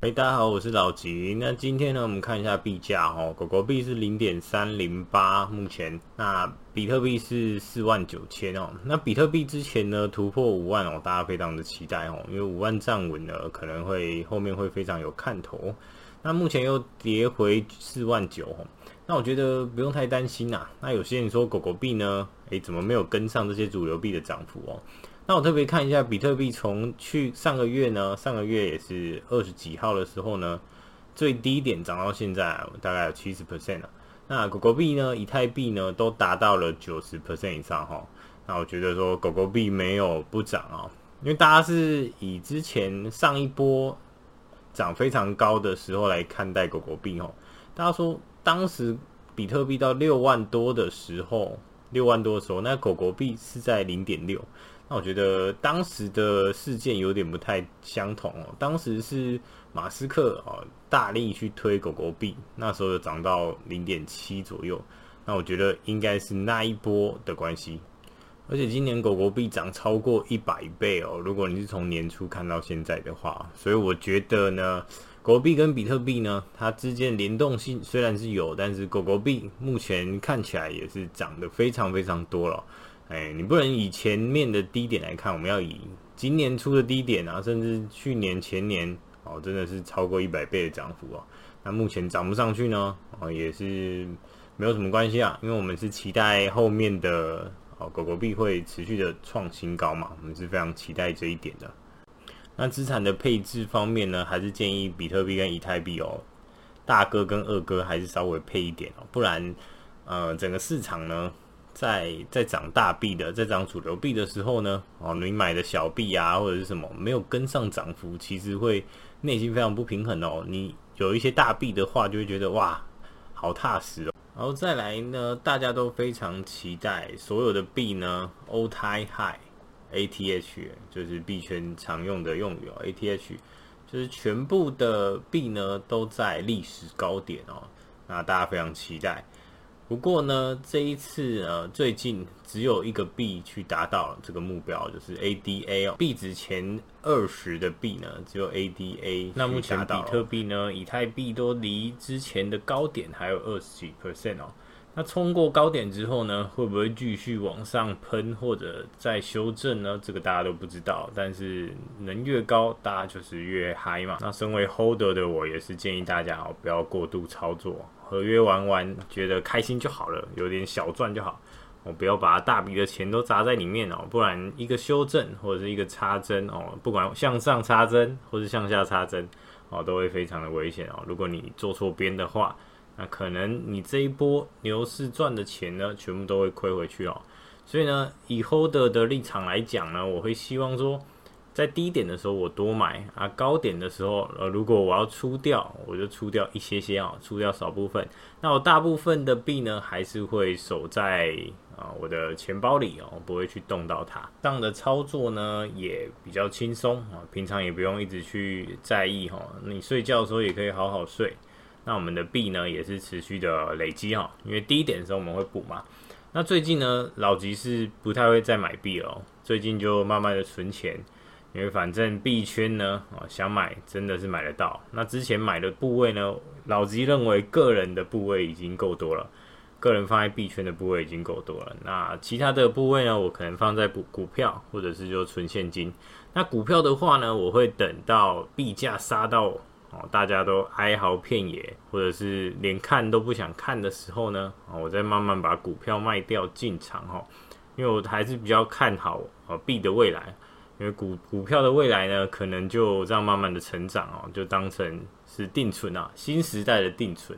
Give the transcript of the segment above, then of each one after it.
大家好，我是老吉。那今天呢，我们看一下币价哦。狗狗币是 0.308 目前，那比特币是49000哦。那比特币之前呢突破5万哦，大家非常的期待哦，因为5万站稳了，可能会后面会非常有看头。那目前又跌回49000哦。那我觉得不用太担心啦。那有些人说狗狗币呢，怎么没有跟上这些主流币的涨幅哦？那我特别看一下比特币，从去上个月也是20几号的时候呢，最低点涨到现在大概有 70% 了。那狗狗币呢，以太币呢，都达到了 90% 以上齁。那我觉得说狗狗币没有不涨哦，因为大家是以之前上一波涨非常高的时候来看待狗狗币齁。大家说当时比特币到6万多的时候，那狗狗币是在 0.6。那我觉得当时的事件有点不太相同哦，当时是马斯克大力去推狗狗币，那时候有涨到 0.7 左右，那我觉得应该是那一波的关系。而且今年狗狗币涨超过100倍哦，如果你是从年初看到现在的话，所以我觉得呢，狗狗币跟比特币呢，它之间联动性虽然是有，但是狗狗币目前看起来也是涨得非常非常多了哦。你不能以前面的低点来看，我们要以今年初的低点啊，甚至去年前年哦，真的是超过100倍的涨幅哦。那目前涨不上去呢，也是没有什么关系啊，因为我们是期待后面的狗狗币会持续的创新高嘛，我们是非常期待这一点的。那资产的配置方面呢，还是建议比特币跟以太币哦，大哥跟二哥还是稍微配一点哦，不然整个市场呢，在涨大币的，在涨主流币的时候呢，你买的小币啊或者是什么没有跟上涨幅，其实会内心非常不平衡哦。你有一些大币的话，就会觉得哇，好踏实哦。然后再来呢，大家都非常期待所有的币呢 ATH 就是币圈常用的用语哦 ，ATH 就是全部的币呢都在历史高点哦，那大家非常期待。不过呢，这一次最近只有一个币去达到了这个目标，就是 ADA 币值前20的币呢，只有 ADA。那目前比特币呢，以太币都离之前的高点还有20%哦。那冲过高点之后呢，会不会继续往上喷或者再修正呢？这个大家都不知道，但是能越高，大家就是越嗨嘛。那身为 holder 的我，也是建议大家不要过度操作。合约玩玩，觉得开心就好了，有点小赚就好。不要把大笔的钱都砸在里面哦，不然一个修正或者是一个插针哦，不管向上插针或是向下插针哦，都会非常的危险哦。如果你做错边的话，那可能你这一波牛市赚的钱呢，全部都会亏回去哦。所以呢，以 holder 的立场来讲呢，我会希望说，在低点的时候我多买啊，高点的时候如果我要出掉，我就出掉一些些哦，出掉少部分。那我大部分的币呢，还是会守在我的钱包里哦，不会去动到它。这样的操作呢也比较轻松啊，平常也不用一直去在意哦，你睡觉的时候也可以好好睡。那我们的币呢也是持续的累积哦，因为低点的时候我们会补嘛。那最近呢，老吉是不太会再买币了哦，最近就慢慢的存钱。因为反正币圈呢，想买真的是买得到。那之前买的部位呢，老吉认为个人的部位已经够多了，个人放在币圈的部位已经够多了。那其他的部位呢，我可能放在股票，或者是就存现金。那股票的话呢，我会等到币价杀到大家都哀嚎遍野，或者是连看都不想看的时候呢，我再慢慢把股票卖掉进场哦。因为我还是比较看好币的未来。因为股票的未来呢，可能就这样慢慢的成长哦，就当成是定存啊，新时代的定存。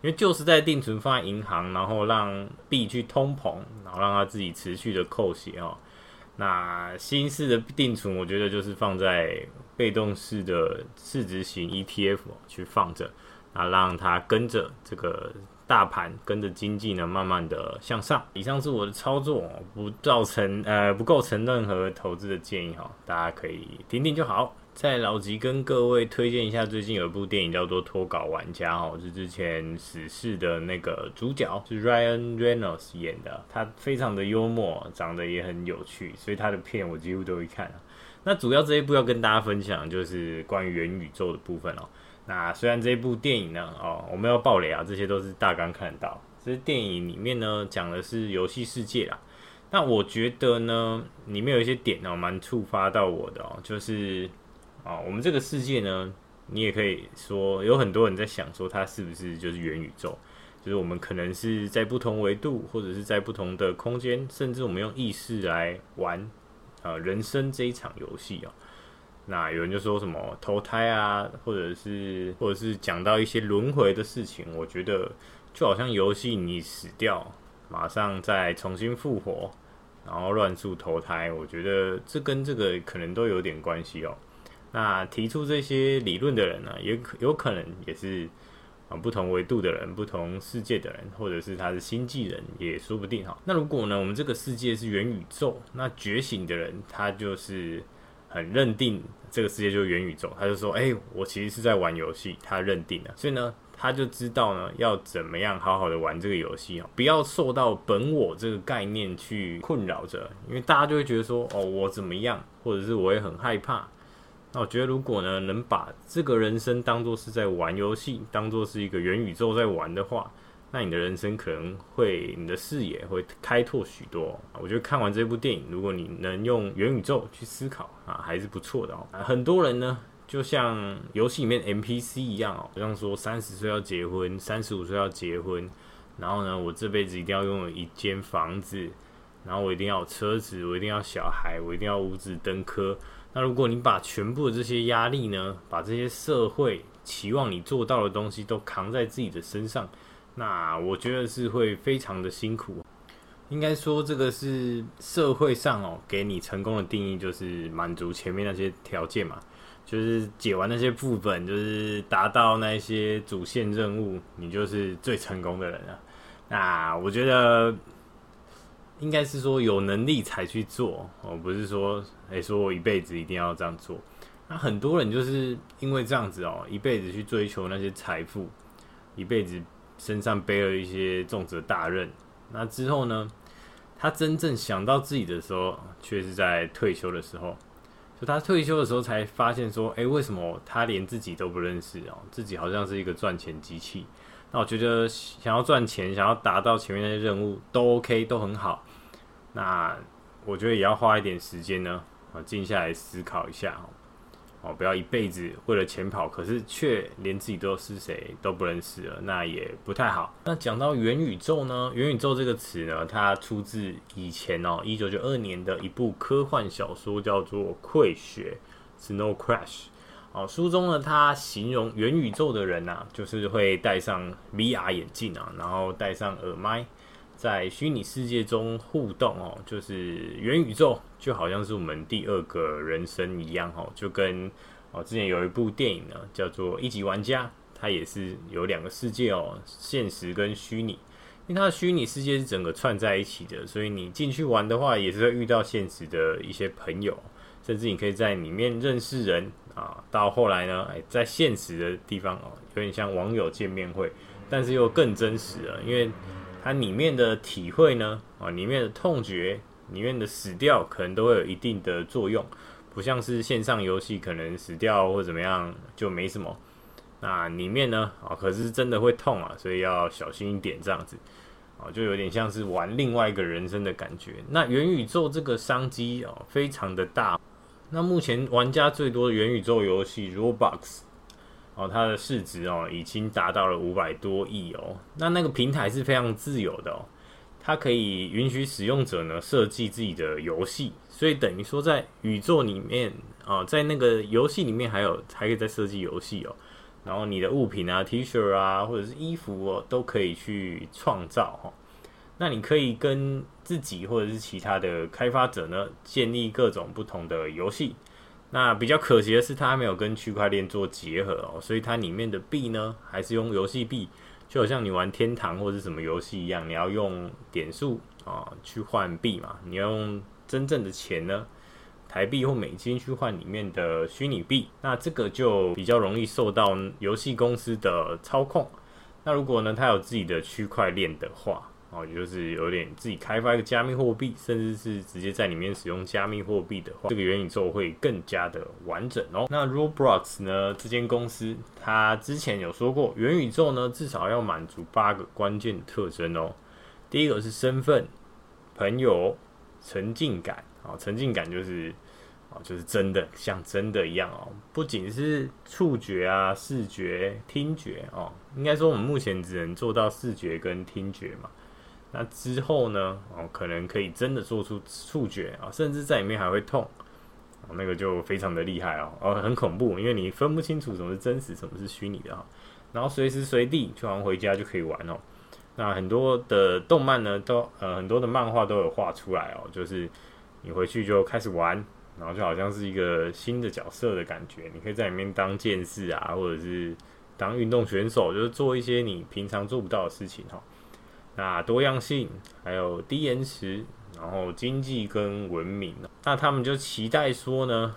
因为旧时代的定存放在银行，然后让币去通膨，然后让它自己持续的扣血哦。那新式的定存，我觉得就是放在被动式的市值型 ETF 去放着，那让它跟着这个大盘，跟着经济呢慢慢的向上。以上是我的操作，不构成任何投资的建议哦，大家可以听听就好。在老吉跟各位推荐一下，最近有一部电影叫做《脱稿玩家》哦，是之前死侍的那个主角是 Ryan Reynolds 演的，他非常的幽默，长得也很有趣，所以他的片我几乎都会看。那主要这一部要跟大家分享就是关于元宇宙的部分哦。那虽然这一部电影呢，我没有爆雷啊，这些都是大纲看得到。这电影里面呢，讲的是游戏世界啦。那我觉得呢，里面有一些点呢，蛮触发到我的哦，就是我们这个世界呢，你也可以说有很多人在想说，它是不是就是元宇宙？就是我们可能是在不同维度，或者是在不同的空间，甚至我们用意识来玩人生这一场游戏哦。那有人就说什么投胎啊，或者是讲到一些轮回的事情，我觉得就好像游戏，你死掉，马上再重新复活，然后乱数投胎，我觉得这跟这个可能都有点关系哦。那提出这些理论的人呢，也有可能也是不同维度的人，不同世界的人，或者是他是星际人也说不定哈。那如果呢，我们这个世界是元宇宙，那觉醒的人他就是很认定这个世界就是元宇宙，他就说我其实是在玩游戏，他认定了，所以呢他就知道呢要怎么样好好的玩这个游戏哦，不要受到本我这个概念去困扰着，因为大家就会觉得说我怎么样，或者是我也很害怕。那我觉得如果呢能把这个人生当作是在玩游戏，当作是一个元宇宙在玩的话，那你的人生可能会，你的视野会开拓许多。我觉得看完这部电影，如果你能用元宇宙去思考还是不错的很多人呢就像游戏里面 NPC 一样好像说30岁要结婚，35岁要结婚，然后呢我这辈子一定要拥有一间房子，然后我一定要有车子，我一定要小孩，我一定要五子登科。那如果你把全部的这些压力呢，把这些社会期望你做到的东西都扛在自己的身上，那我觉得是会非常的辛苦。应该说这个是社会上给你成功的定义，就是满足前面那些条件嘛，就是解完那些副本，就是达到那些主线任务，你就是最成功的人了。那我觉得应该是说有能力才去做，不是说说我一辈子一定要这样做。那很多人就是因为这样子一辈子去追求那些财富，一辈子身上背了一些重责大任，那之后呢，他真正想到自己的时候，却是在退休的时候。就他退休的时候才发现说，为什么他连自己都不认识自己好像是一个赚钱机器。那我觉得想要赚钱，想要达到前面那些任务都 OK， 都很好。那我觉得也要花一点时间呢，静下来思考一下不要一辈子为了钱跑，可是却连自己都是谁都不认识了，那也不太好。那讲到元宇宙呢，元宇宙这个词呢，它出自以前1992年的一部科幻小说，叫做《溃血》 （SnowCrash）。书中呢，它形容元宇宙的人就是会戴上 VR 眼镜然后戴上耳麦，在虚拟世界中互动就是元宇宙就好像是我们第二个人生一样就跟之前有一部电影呢叫做《一级玩家》，它也是有两个世界现实跟虚拟，因为它的虚拟世界是整个串在一起的，所以你进去玩的话也是会遇到现实的一些朋友，甚至你可以在里面认识人到后来呢在现实的地方有点像网友见面会，但是又更真实了，因为它里面的体会呢里面的痛觉，里面的死掉可能都会有一定的作用，不像是线上游戏可能死掉或怎么样就没什么。那里面呢可是真的会痛所以要小心一点这样子就有点像是玩另外一个人生的感觉。那元宇宙这个商机非常的大，那目前玩家最多的元宇宙游戏 Roblox它的市值已经达到了500多亿那个平台是非常自由的它可以允许使用者呢设计自己的游戏，所以等于说在宇宙里面在那个游戏里面还可以再设计游戏然后你的物品啊 T 恤啊或者是衣服都可以去创造那你可以跟自己或者是其他的开发者呢建立各种不同的游戏。那比较可惜的是，它没有跟区块链做结合所以它里面的币呢，还是用游戏币，就好像你玩天堂或是什么游戏一样，你要用点数去换币嘛，你要用真正的钱呢，台币或美金去换里面的虚拟币，那这个就比较容易受到游戏公司的操控。那如果呢，它有自己的区块链的话，哦，也就是有点自己开发一个加密货币，甚至是直接在里面使用加密货币的话，这个元宇宙会更加的完整哦。那 Roblox 呢，这间公司它之前有说过，元宇宙呢至少要满足8个关键特征哦。第一个是身份、朋友、沉浸感啊、哦，沉浸感就是啊、哦，就是真的像真的一样哦，不仅是触觉啊、视觉、听觉哦，应该说我们目前只能做到视觉跟听觉嘛。那之后呢？哦，可能可以真的做出触觉啊、哦，甚至在里面还会痛、哦，那个就非常的厉害哦，哦，很恐怖，因为你分不清楚什么是真实，什么是虚拟的哈、哦。然后随时随地就好像回家就可以玩哦。那很多的动漫呢，都很多的漫画都有画出来哦，就是你回去就开始玩，然后就好像是一个新的角色的感觉，你可以在里面当剑士啊，或者是当运动选手，就是做一些你平常做不到的事情哈、哦。那多样性，还有低延迟，然后经济跟文明，那他们就期待说呢，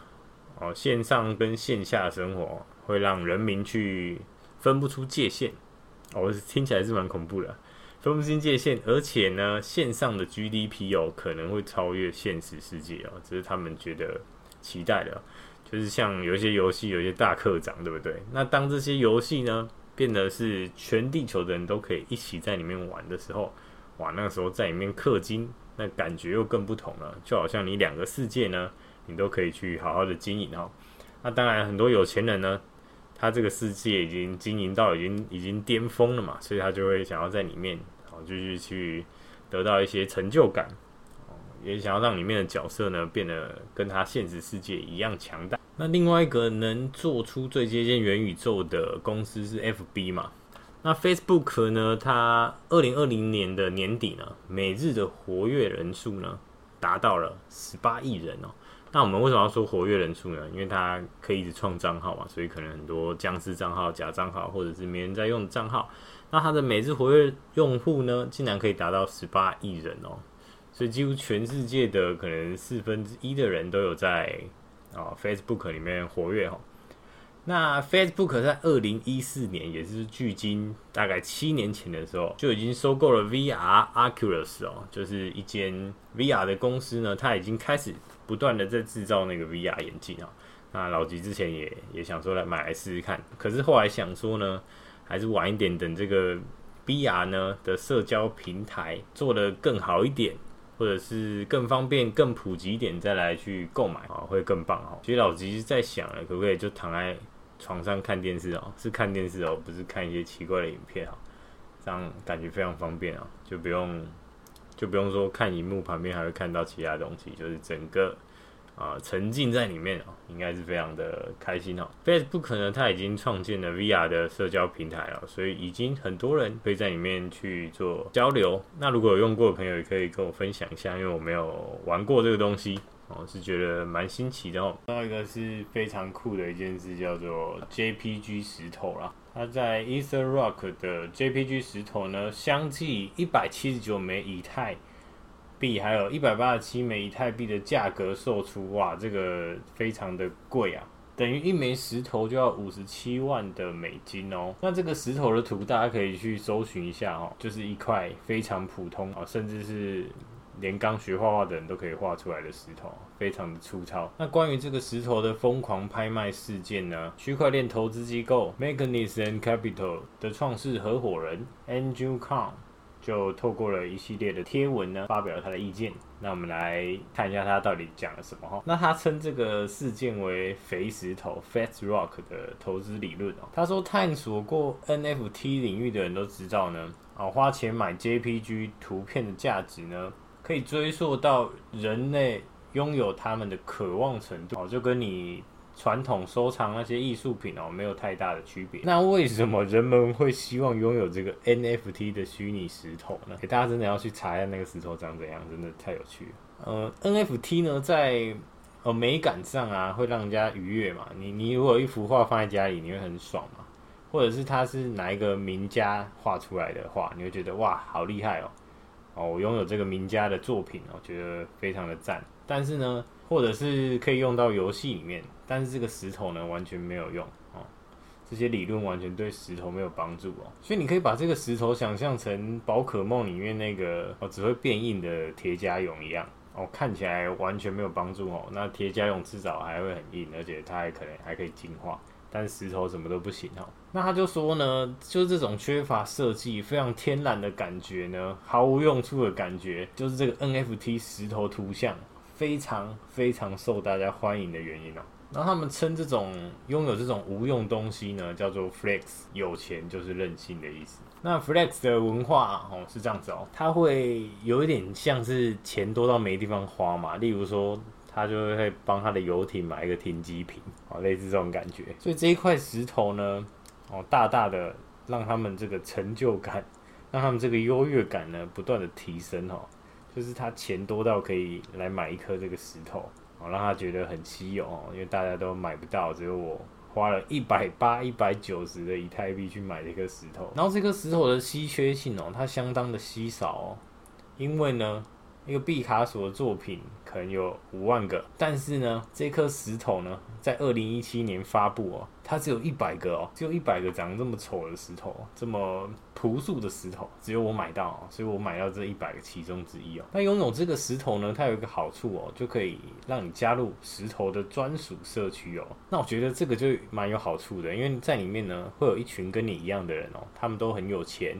哦，线上跟线下生活会让人民去分不出界限，哦，听起来是蛮恐怖的，分不清界限，而且呢，线上的 GDP 哦可能会超越现实世界哦，这是他们觉得期待的，就是像有一些游戏有一些大课长，对不对？那当这些游戏呢，变得是全地球的人都可以一起在里面玩的时候，哇，那个时候在里面氪金，那感觉又更不同了。就好像你两个世界呢，你都可以去好好的经营哦。那当然，很多有钱人呢，他这个世界已经经营到已经巅峰了嘛，所以他就会想要在里面，好继续去得到一些成就感，也想要让里面的角色呢变得跟他现实世界一样强大。那另外一个能做出最接近元宇宙的公司是 FB 嘛？那 Facebook 呢？它2020年的年底呢，每日的活跃人数呢达到了18亿人哦。那我们为什么要说活跃人数呢？因为它可以一直创账号嘛，所以可能很多僵尸账号、假账号或者是没人在用的账号，那它的每日活跃用户呢，竟然可以达到18亿人哦。所以几乎全世界的可能1/4的人都有在Facebook 里面活跃。那 Facebook 在2014年，也是距今大概7年前的时候，就已经收购了 VR Oculus 哦，就是一间 VR 的公司呢，它已经开始不断的在制造那个 VR 眼镜哦。那老吉之前也想说来买来试试看，可是后来想说呢，还是晚一点，等这个 VR 呢的社交平台做得更好一点，或者是更方便、更普及一点再来去购买啊，会更棒哈。其实老吉在想了，可不可以就躺在床上看电视哦？是看电视哦，不是看一些奇怪的影片哦，这样感觉非常方便哦，就不用说看荧幕旁边还会看到其他东西，就是整个沉浸在里面哦，应该是非常的开心哦。Facebook 呢，它已经创建了 VR 的社交平台了，所以已经很多人可以在里面去做交流。那如果有用过的朋友，也可以跟我分享一下，因为我没有玩过这个东西，我是觉得蛮新奇的哦。另外一个是非常酷的一件事，叫做 JPG 石头啦。它在 EtherRock 的 JPG 石头呢，相继179枚以太币还有187枚以太币的价格售出，哇，这个非常的贵啊，等于一枚石头就要57万的美金哦。那这个石头的图大家可以去搜寻一下哦，就是一块非常普通啊，甚至是连刚学画画的人都可以画出来的石头，非常的粗糙。那关于这个石头的疯狂拍卖事件呢，区块链投资机构 Maghanisim Capital 的创始合伙人 Andrew Khan就透过了一系列的贴文呢，发表了他的意见。那我们来看一下他到底讲了什么。那他称这个事件为肥石头 Fat Rock 的投资理论。他说探索过 NFT 领域的人都知道呢，花钱买 JPG 图片的价值呢，可以追溯到人类拥有他们的渴望程度，就跟你传统收藏那些艺术品哦，没有太大的区别。那为什么人们会希望拥有这个 NFT 的虚拟石头呢？大家真的要去查一下那个石头长怎样，真的太有趣了。NFT 呢，在美感上啊，会让人家愉悦嘛。你如果有一幅画放在家里，你会很爽嘛。或者是它是哪一个名家画出来的画，你会觉得哇，好厉害哦！哦，我拥有这个名家的作品，我觉得非常的赞。但是呢，或者是可以用到游戏里面，但是这个石头呢完全没有用哦，这些理论完全对石头没有帮助哦。所以你可以把这个石头想象成宝可梦里面那个只会变硬的铁甲蛹一样哦，看起来完全没有帮助哦。那铁甲蛹至少还会很硬，而且它还可能还可以进化，但石头什么都不行哦。那他就说呢，就是这种缺乏设计、非常天然的感觉呢，毫无用处的感觉，就是这个 NFT 石头图像非常非常受大家欢迎的原因哦。然后他们称这种拥有这种无用东西呢，叫做 flex， 有钱就是任性的意思。那 flex 的文化哦是这样子哦，它会有一点像是钱多到没地方花嘛，例如说他就会帮他的游艇买一个停机坪哦，类似这种感觉。所以这一块石头呢，哦，大大的让他们这个成就感，让他们这个优越感呢，不断的提升哦，就是他钱多到可以来买一颗这个石头。让他觉得很稀有因为大家都买不到，只有我花了180、190的以太币去买这颗石头。然后这颗石头的稀缺性它相当的稀少因为呢，一个毕卡索的作品可能有5万个，但是呢，这颗石头呢，在2017年发布它只有100个只有100个长这么丑的石头，这么朴素的石头，只有我买到所以我买到这100个其中之一那拥有这个石头呢，它有一个好处就可以让你加入石头的专属社区那我觉得这个就蛮有好处的，因为在里面呢，会有一群跟你一样的人他们都很有钱。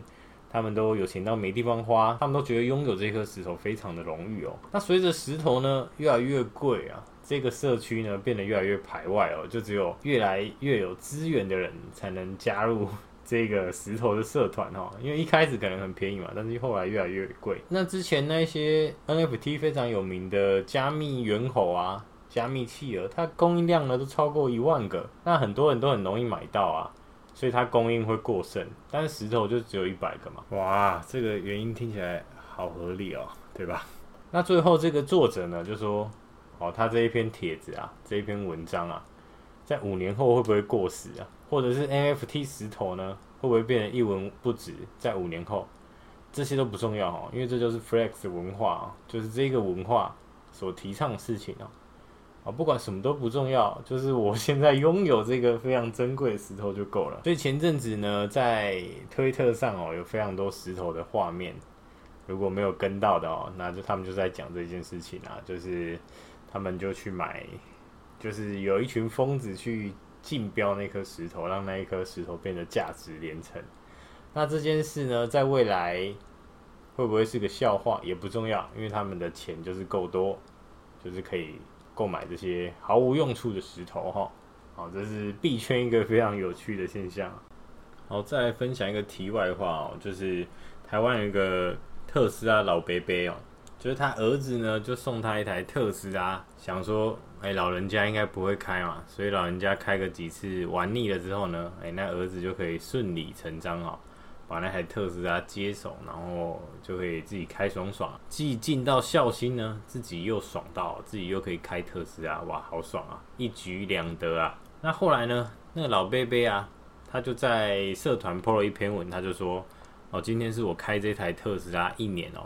他们都有钱到没地方花，他们都觉得拥有这颗石头非常的荣誉那随着石头呢越来越贵这个社区呢变得越来越排外就只有越来越有资源的人才能加入这个石头的社团因为一开始可能很便宜嘛，但是后来越来越贵。那之前那些 NFT 非常有名的加密猿猴加密企鹅，它供应量呢都超过1万个，那很多人都很容易买到所以它供应会过剩，但是石头就只有100个嘛。哇，这个原因听起来好合理对吧？那最后这个作者呢就说他这一篇帖子这一篇文章在5年后会不会过时或者是 NFT 石头呢会不会变得一文不值，在5年后这些都不重要因为这就是 Flex 文化就是这个文化所提倡的事情不管什么都不重要，就是我现在拥有这个非常珍贵的石头就够了。所以前阵子呢，在推特上有非常多石头的画面，如果没有跟到的那就他们就在讲这件事情就是他们就去买，就是有一群疯子去竞标那颗石头，让那一颗石头变得价值连城。那这件事呢，在未来会不会是个笑话也不重要，因为他们的钱就是够多，就是可以购买这些毫无用处的石头这是币圈一个非常有趣的现象。好，再来分享一个题外话就是台湾有一个特斯拉老伯伯就是他儿子呢就送他一台特斯拉，想说老人家应该不会开嘛，所以老人家开个几次玩腻了之后呢那儿子就可以顺理成章把那台特斯拉接手，然后就可以自己开爽爽，既尽到孝心呢，自己又爽到，自己又可以开特斯拉，哇，好爽啊！一举两得啊！那后来呢，那个老贝贝他就在社团 po 了一篇文，他就说：“今天是我开这台特斯拉1年哦，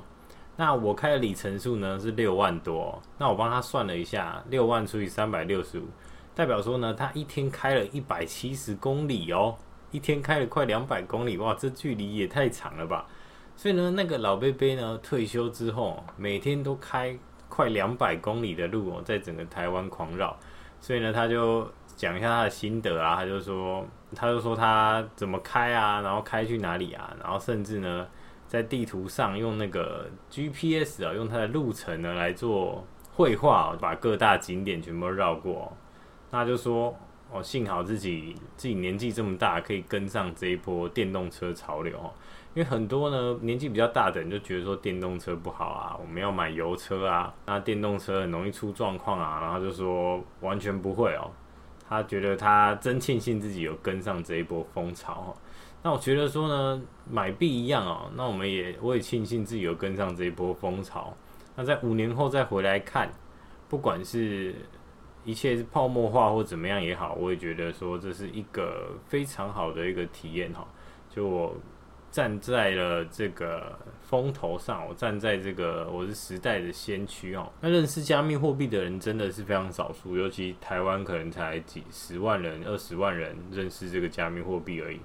那我开的里程数呢是6万多那我帮他算了一下，6万除以365，代表说呢，他一天开了170公里一天开了快200公里，哇，这距离也太长了吧！所以呢，那个老伯伯呢，退休之后每天都开快200公里的路在整个台湾狂绕。所以呢，他就讲一下他的心得他就说他怎么开然后开去哪里然后甚至呢，在地图上用那个 GPS 用他的路程呢来做绘画把各大景点全部绕过。那就说。幸好自己年纪这么大，可以跟上这一波电动车潮流因为很多呢年纪比较大的人就觉得说电动车不好我们要买油车那电动车很容易出状况然后就说完全不会他觉得他真庆幸自己有跟上这一波风潮那我觉得说呢买币一样那我也庆幸自己有跟上这一波风潮。那在5年后再回来看，不管是一切是泡沫化或怎么样也好，我也觉得说这是一个非常好的一个体验就我站在了这个风头上，我站在这个我是时代的先驱哦。那认识加密货币的人真的是非常少数，尤其台湾可能才几十万人、20万人认识这个加密货币而已。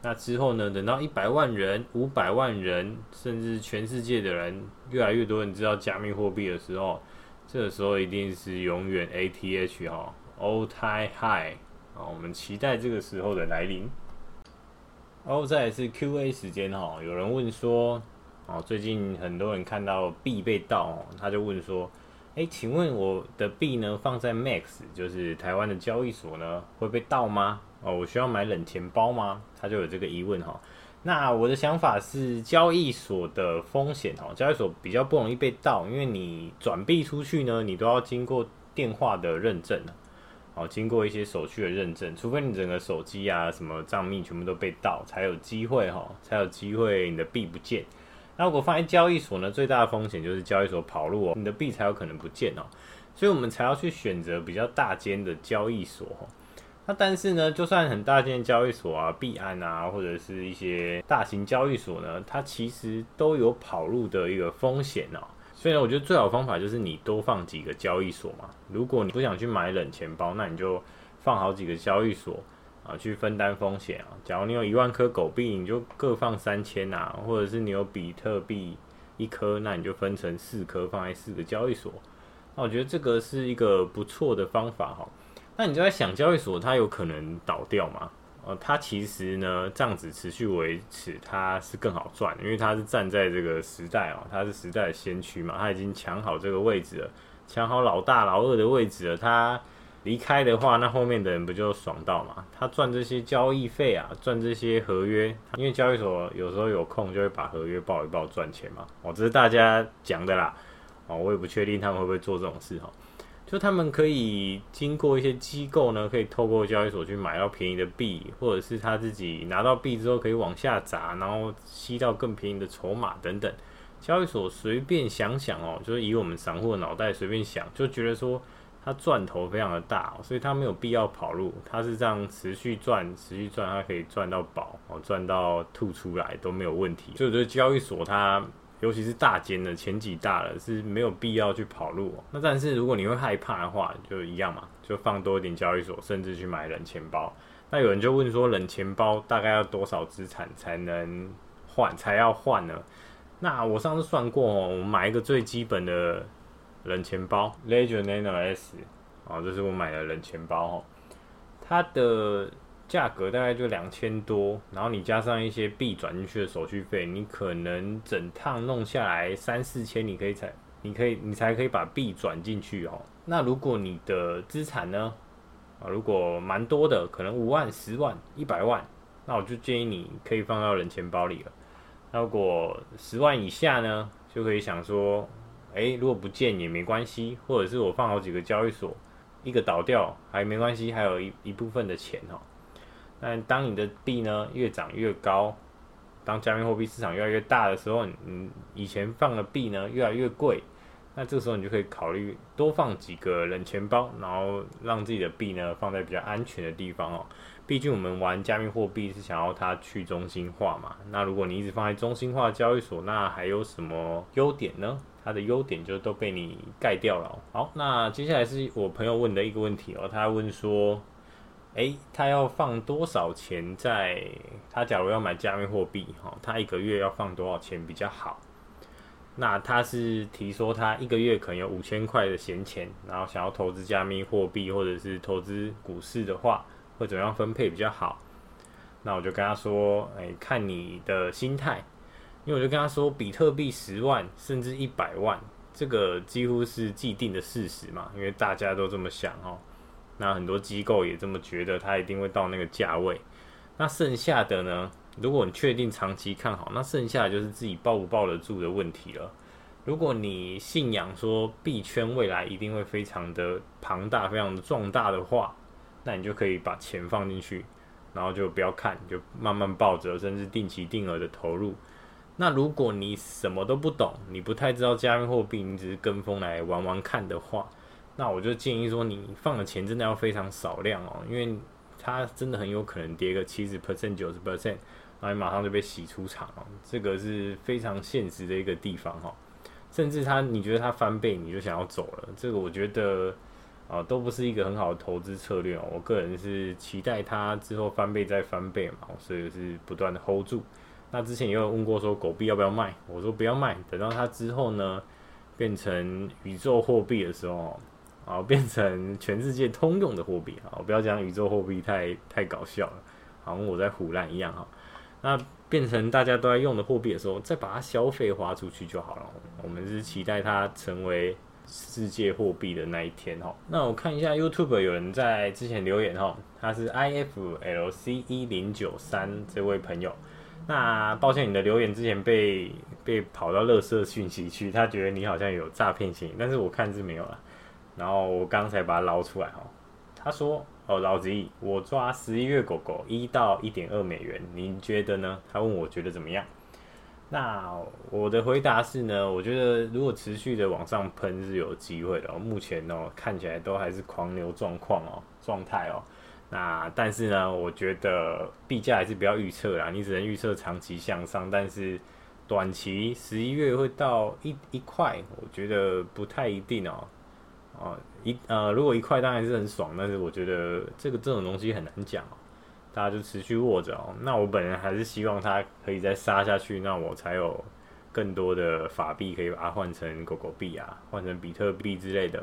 那之后呢，等到100万人、500万人，甚至全世界的人越来越多人知道加密货币的时候，这个时候一定是永远 ATH 哦 ，All Time High 啊，我们期待这个时候的来临。然后再来是 Q&A 时间哈，有人问说，最近很多人看到币被盗，他就问说，请问我的币呢放在 Max， 就是台湾的交易所呢会被盗吗？我需要买冷钱包吗？他就有这个疑问哈。那我的想法是，交易所的风险哈，交易所比较不容易被盗，因为你转币出去呢，你都要经过电话的认证。经过一些手续的认证，除非你整个手机啊什么账密全部都被盗，才有机会你的币不见。那如果放在交易所呢，最大的风险就是交易所跑路你的币才有可能不见所以我们才要去选择比较大间的交易所那但是呢，就算很大间的交易所啊，币安啊，或者是一些大型交易所呢，它其实都有跑路的一个风险所以呢，我觉得最好的方法就是你多放几个交易所嘛。如果你不想去买冷钱包，那你就放好几个交易所啊，去分担风险啊。假如你有10000颗狗币，你就各放3000啊，或者是你有比特币1颗，那你就分成4颗放在4个交易所。那我觉得这个是一个不错的方法那你就在想，交易所它有可能倒掉吗？它其实呢，这样子持续维持，它是更好赚，因为它是站在这个时代它是时代的先驱嘛，它已经抢好这个位置了，抢好老大老二的位置了。它离开的话，那后面的人不就爽到嘛？它赚这些交易费啊，赚这些合约，因为交易所有时候有空就会把合约报一报赚钱嘛。这是大家讲的啦。我也不确定他们会不会做这种事就他们可以经过一些机构呢，可以透过交易所去买到便宜的币，或者是他自己拿到币之后可以往下砸，然后吸到更便宜的筹码等等。交易所随便想想就是以我们散户的脑袋随便想，就觉得说他赚头非常的大所以他没有必要跑路，他是这样持续赚，他可以赚到饱赚到吐出来都没有问题。所以我觉得交易所它尤其是大间的前几大了是没有必要去跑路那但是如果你会害怕的话，就一样嘛，就放多一点交易所，甚至去买冷钱包。那有人就问说，冷钱包大概要多少资产才要换呢？那我上次算过我买一个最基本的冷钱包 Ledger Nano S 这是我买的冷钱包它的价格大概就2000多，然后你加上一些币转进去的手续费，你可能整趟弄下来3-4千，你才可以把币转进去那如果你的资产呢，如果蛮多的，可能5万、10万、100万，那我就建议你可以放到冷钱包里了。那如果10万以下呢，就可以想说，如果不见也没关系，或者是我放好几个交易所，一个倒掉还没关系，还有一部分的钱但当你的币呢越涨越高，当加密货币市场越来越大的时候，你以前放的币呢越来越贵，那这时候你就可以考虑多放几个冷钱包，然后让自己的币呢放在比较安全的地方毕竟我们玩加密货币是想要它去中心化嘛，那如果你一直放在中心化的交易所，那还有什么优点呢？它的优点就都被你盖掉了好，那接下来是我朋友问的一个问题他问说他要放多少钱在他假如要买加密货币他一个月要放多少钱比较好？那他是提说他一个月可能有5000块的闲钱，然后想要投资加密货币或者是投资股市的话，会怎么样分配比较好？那我就跟他说看你的心态，因为我就跟他说比特币10万甚至100万，这个几乎是既定的事实嘛，因为大家都这么想那很多机构也这么觉得，它一定会到那个价位。那剩下的呢？如果你确定长期看好，那剩下的就是自己抱不抱得住的问题了。如果你信仰说币圈未来一定会非常的庞大、非常的壮大的话，那你就可以把钱放进去，然后就不要看，就慢慢抱着，甚至定期定额的投入。那如果你什么都不懂，你不太知道加密货币，你只是跟风来玩玩看的话，那我就建议说，你放的钱真的要非常少量因为它真的很有可能跌个 70%、90%，然后马上就被洗出场哦，这个是非常现实的一个地方哦。甚至他你觉得他翻倍你就想要走了，这个我觉得都不是一个很好的投资策略哦。我个人是期待他之后翻倍再翻倍嘛，所以是不断的 hold 住。那之前也有问过说狗币要不要卖，我说不要卖，等到它之后呢变成宇宙货币的时候啊，变成全世界通用的货币啊，不要讲宇宙货币太搞笑了，好像我在胡乱一样哈。那变成大家都在用的货币的时候，再把它消费划出去就好了。我们是期待它成为世界货币的那一天哈。那我看一下 YouTube 有人在之前留言哈，他是 IFLC1093 这位朋友。那抱歉，你的留言之前被跑到垃圾讯息区，他觉得你好像有诈骗嫌疑，但是我看是没有了。然后我刚才把它捞出来哈，他说：“哦，老子，我抓11月狗狗$1到$1.2，您觉得呢？”他问我觉得怎么样？那我的回答是呢，我觉得如果持续的往上喷是有机会的哦。目前哦看起来都还是狂牛状态哦。那但是呢，我觉得币价还是不要预测啦，你只能预测长期向上，但是短期11月会到一块，我觉得不太一定哦。如果1块当然是很爽，但是我觉得这种东西很难讲哦，大家就持续握着哦。那我本人还是希望它可以再杀下去，那我才有更多的法币可以把它换成狗狗币啊，换成比特币之类的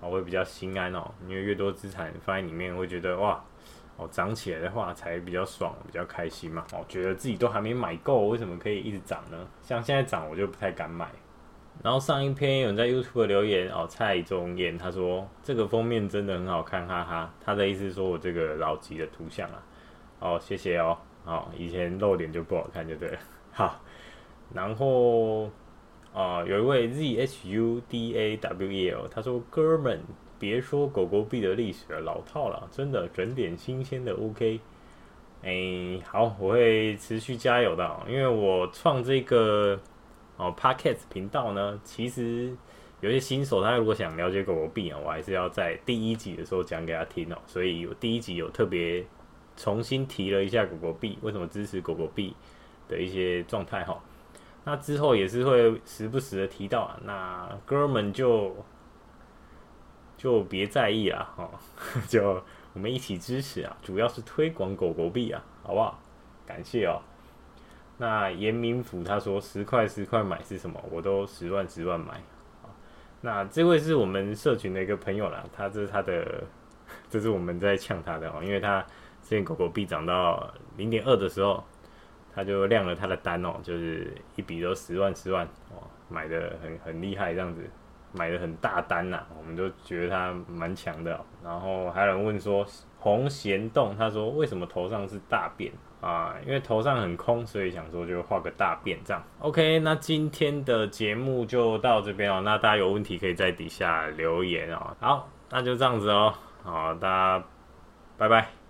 啊，我会比较心安哦。因为越多资产放在里面，会觉得哇，涨起来的话才比较爽，比较开心嘛。觉得自己都还没买够，为什么可以一直涨呢？像现在涨，我就不太敢买。然后上一篇有人在 YouTube 留言哦，蔡宗彦他说这个封面真的很好看，哈哈。他的意思是说我这个老吉的图像啊，哦谢谢哦，以前露脸就不好看就对了。好，然后有一位 ZHUDAWEL 他说哥们别说狗狗币的历史了，老套了，真的整点新鲜的 OK。好，我会持续加油的哦，因为我创这个Podcast 频道呢，其实有些新手他如果想了解狗狗币啊，我还是要在第一集的时候讲给他听哦。所以我第一集有特别重新提了一下狗狗币，为什么支持狗狗币的一些状态哈。那之后也是会时不时的提到啊，那哥们就别在意啦哈，就我们一起支持啊，主要是推广狗狗币啊，好不好？感谢哦。那严明甫他说10块买是什么？我都10万买。那这位是我们社群的一个朋友啦，这是我们在呛他的哦，因为他之前狗狗币涨到 0.2 的时候，他就亮了他的单哦，就是一笔都10万哦，买的很厉害这样子，买的很大单呐，我们都觉得他蛮强的哦。然后还有人问说红弦洞，他说为什么头上是大便？因为头上很空，所以想说就画个大便这样。OK， 那今天的节目就到这边哦。那大家有问题可以在底下留言哦。好，那就这样子哦。好，大家拜拜。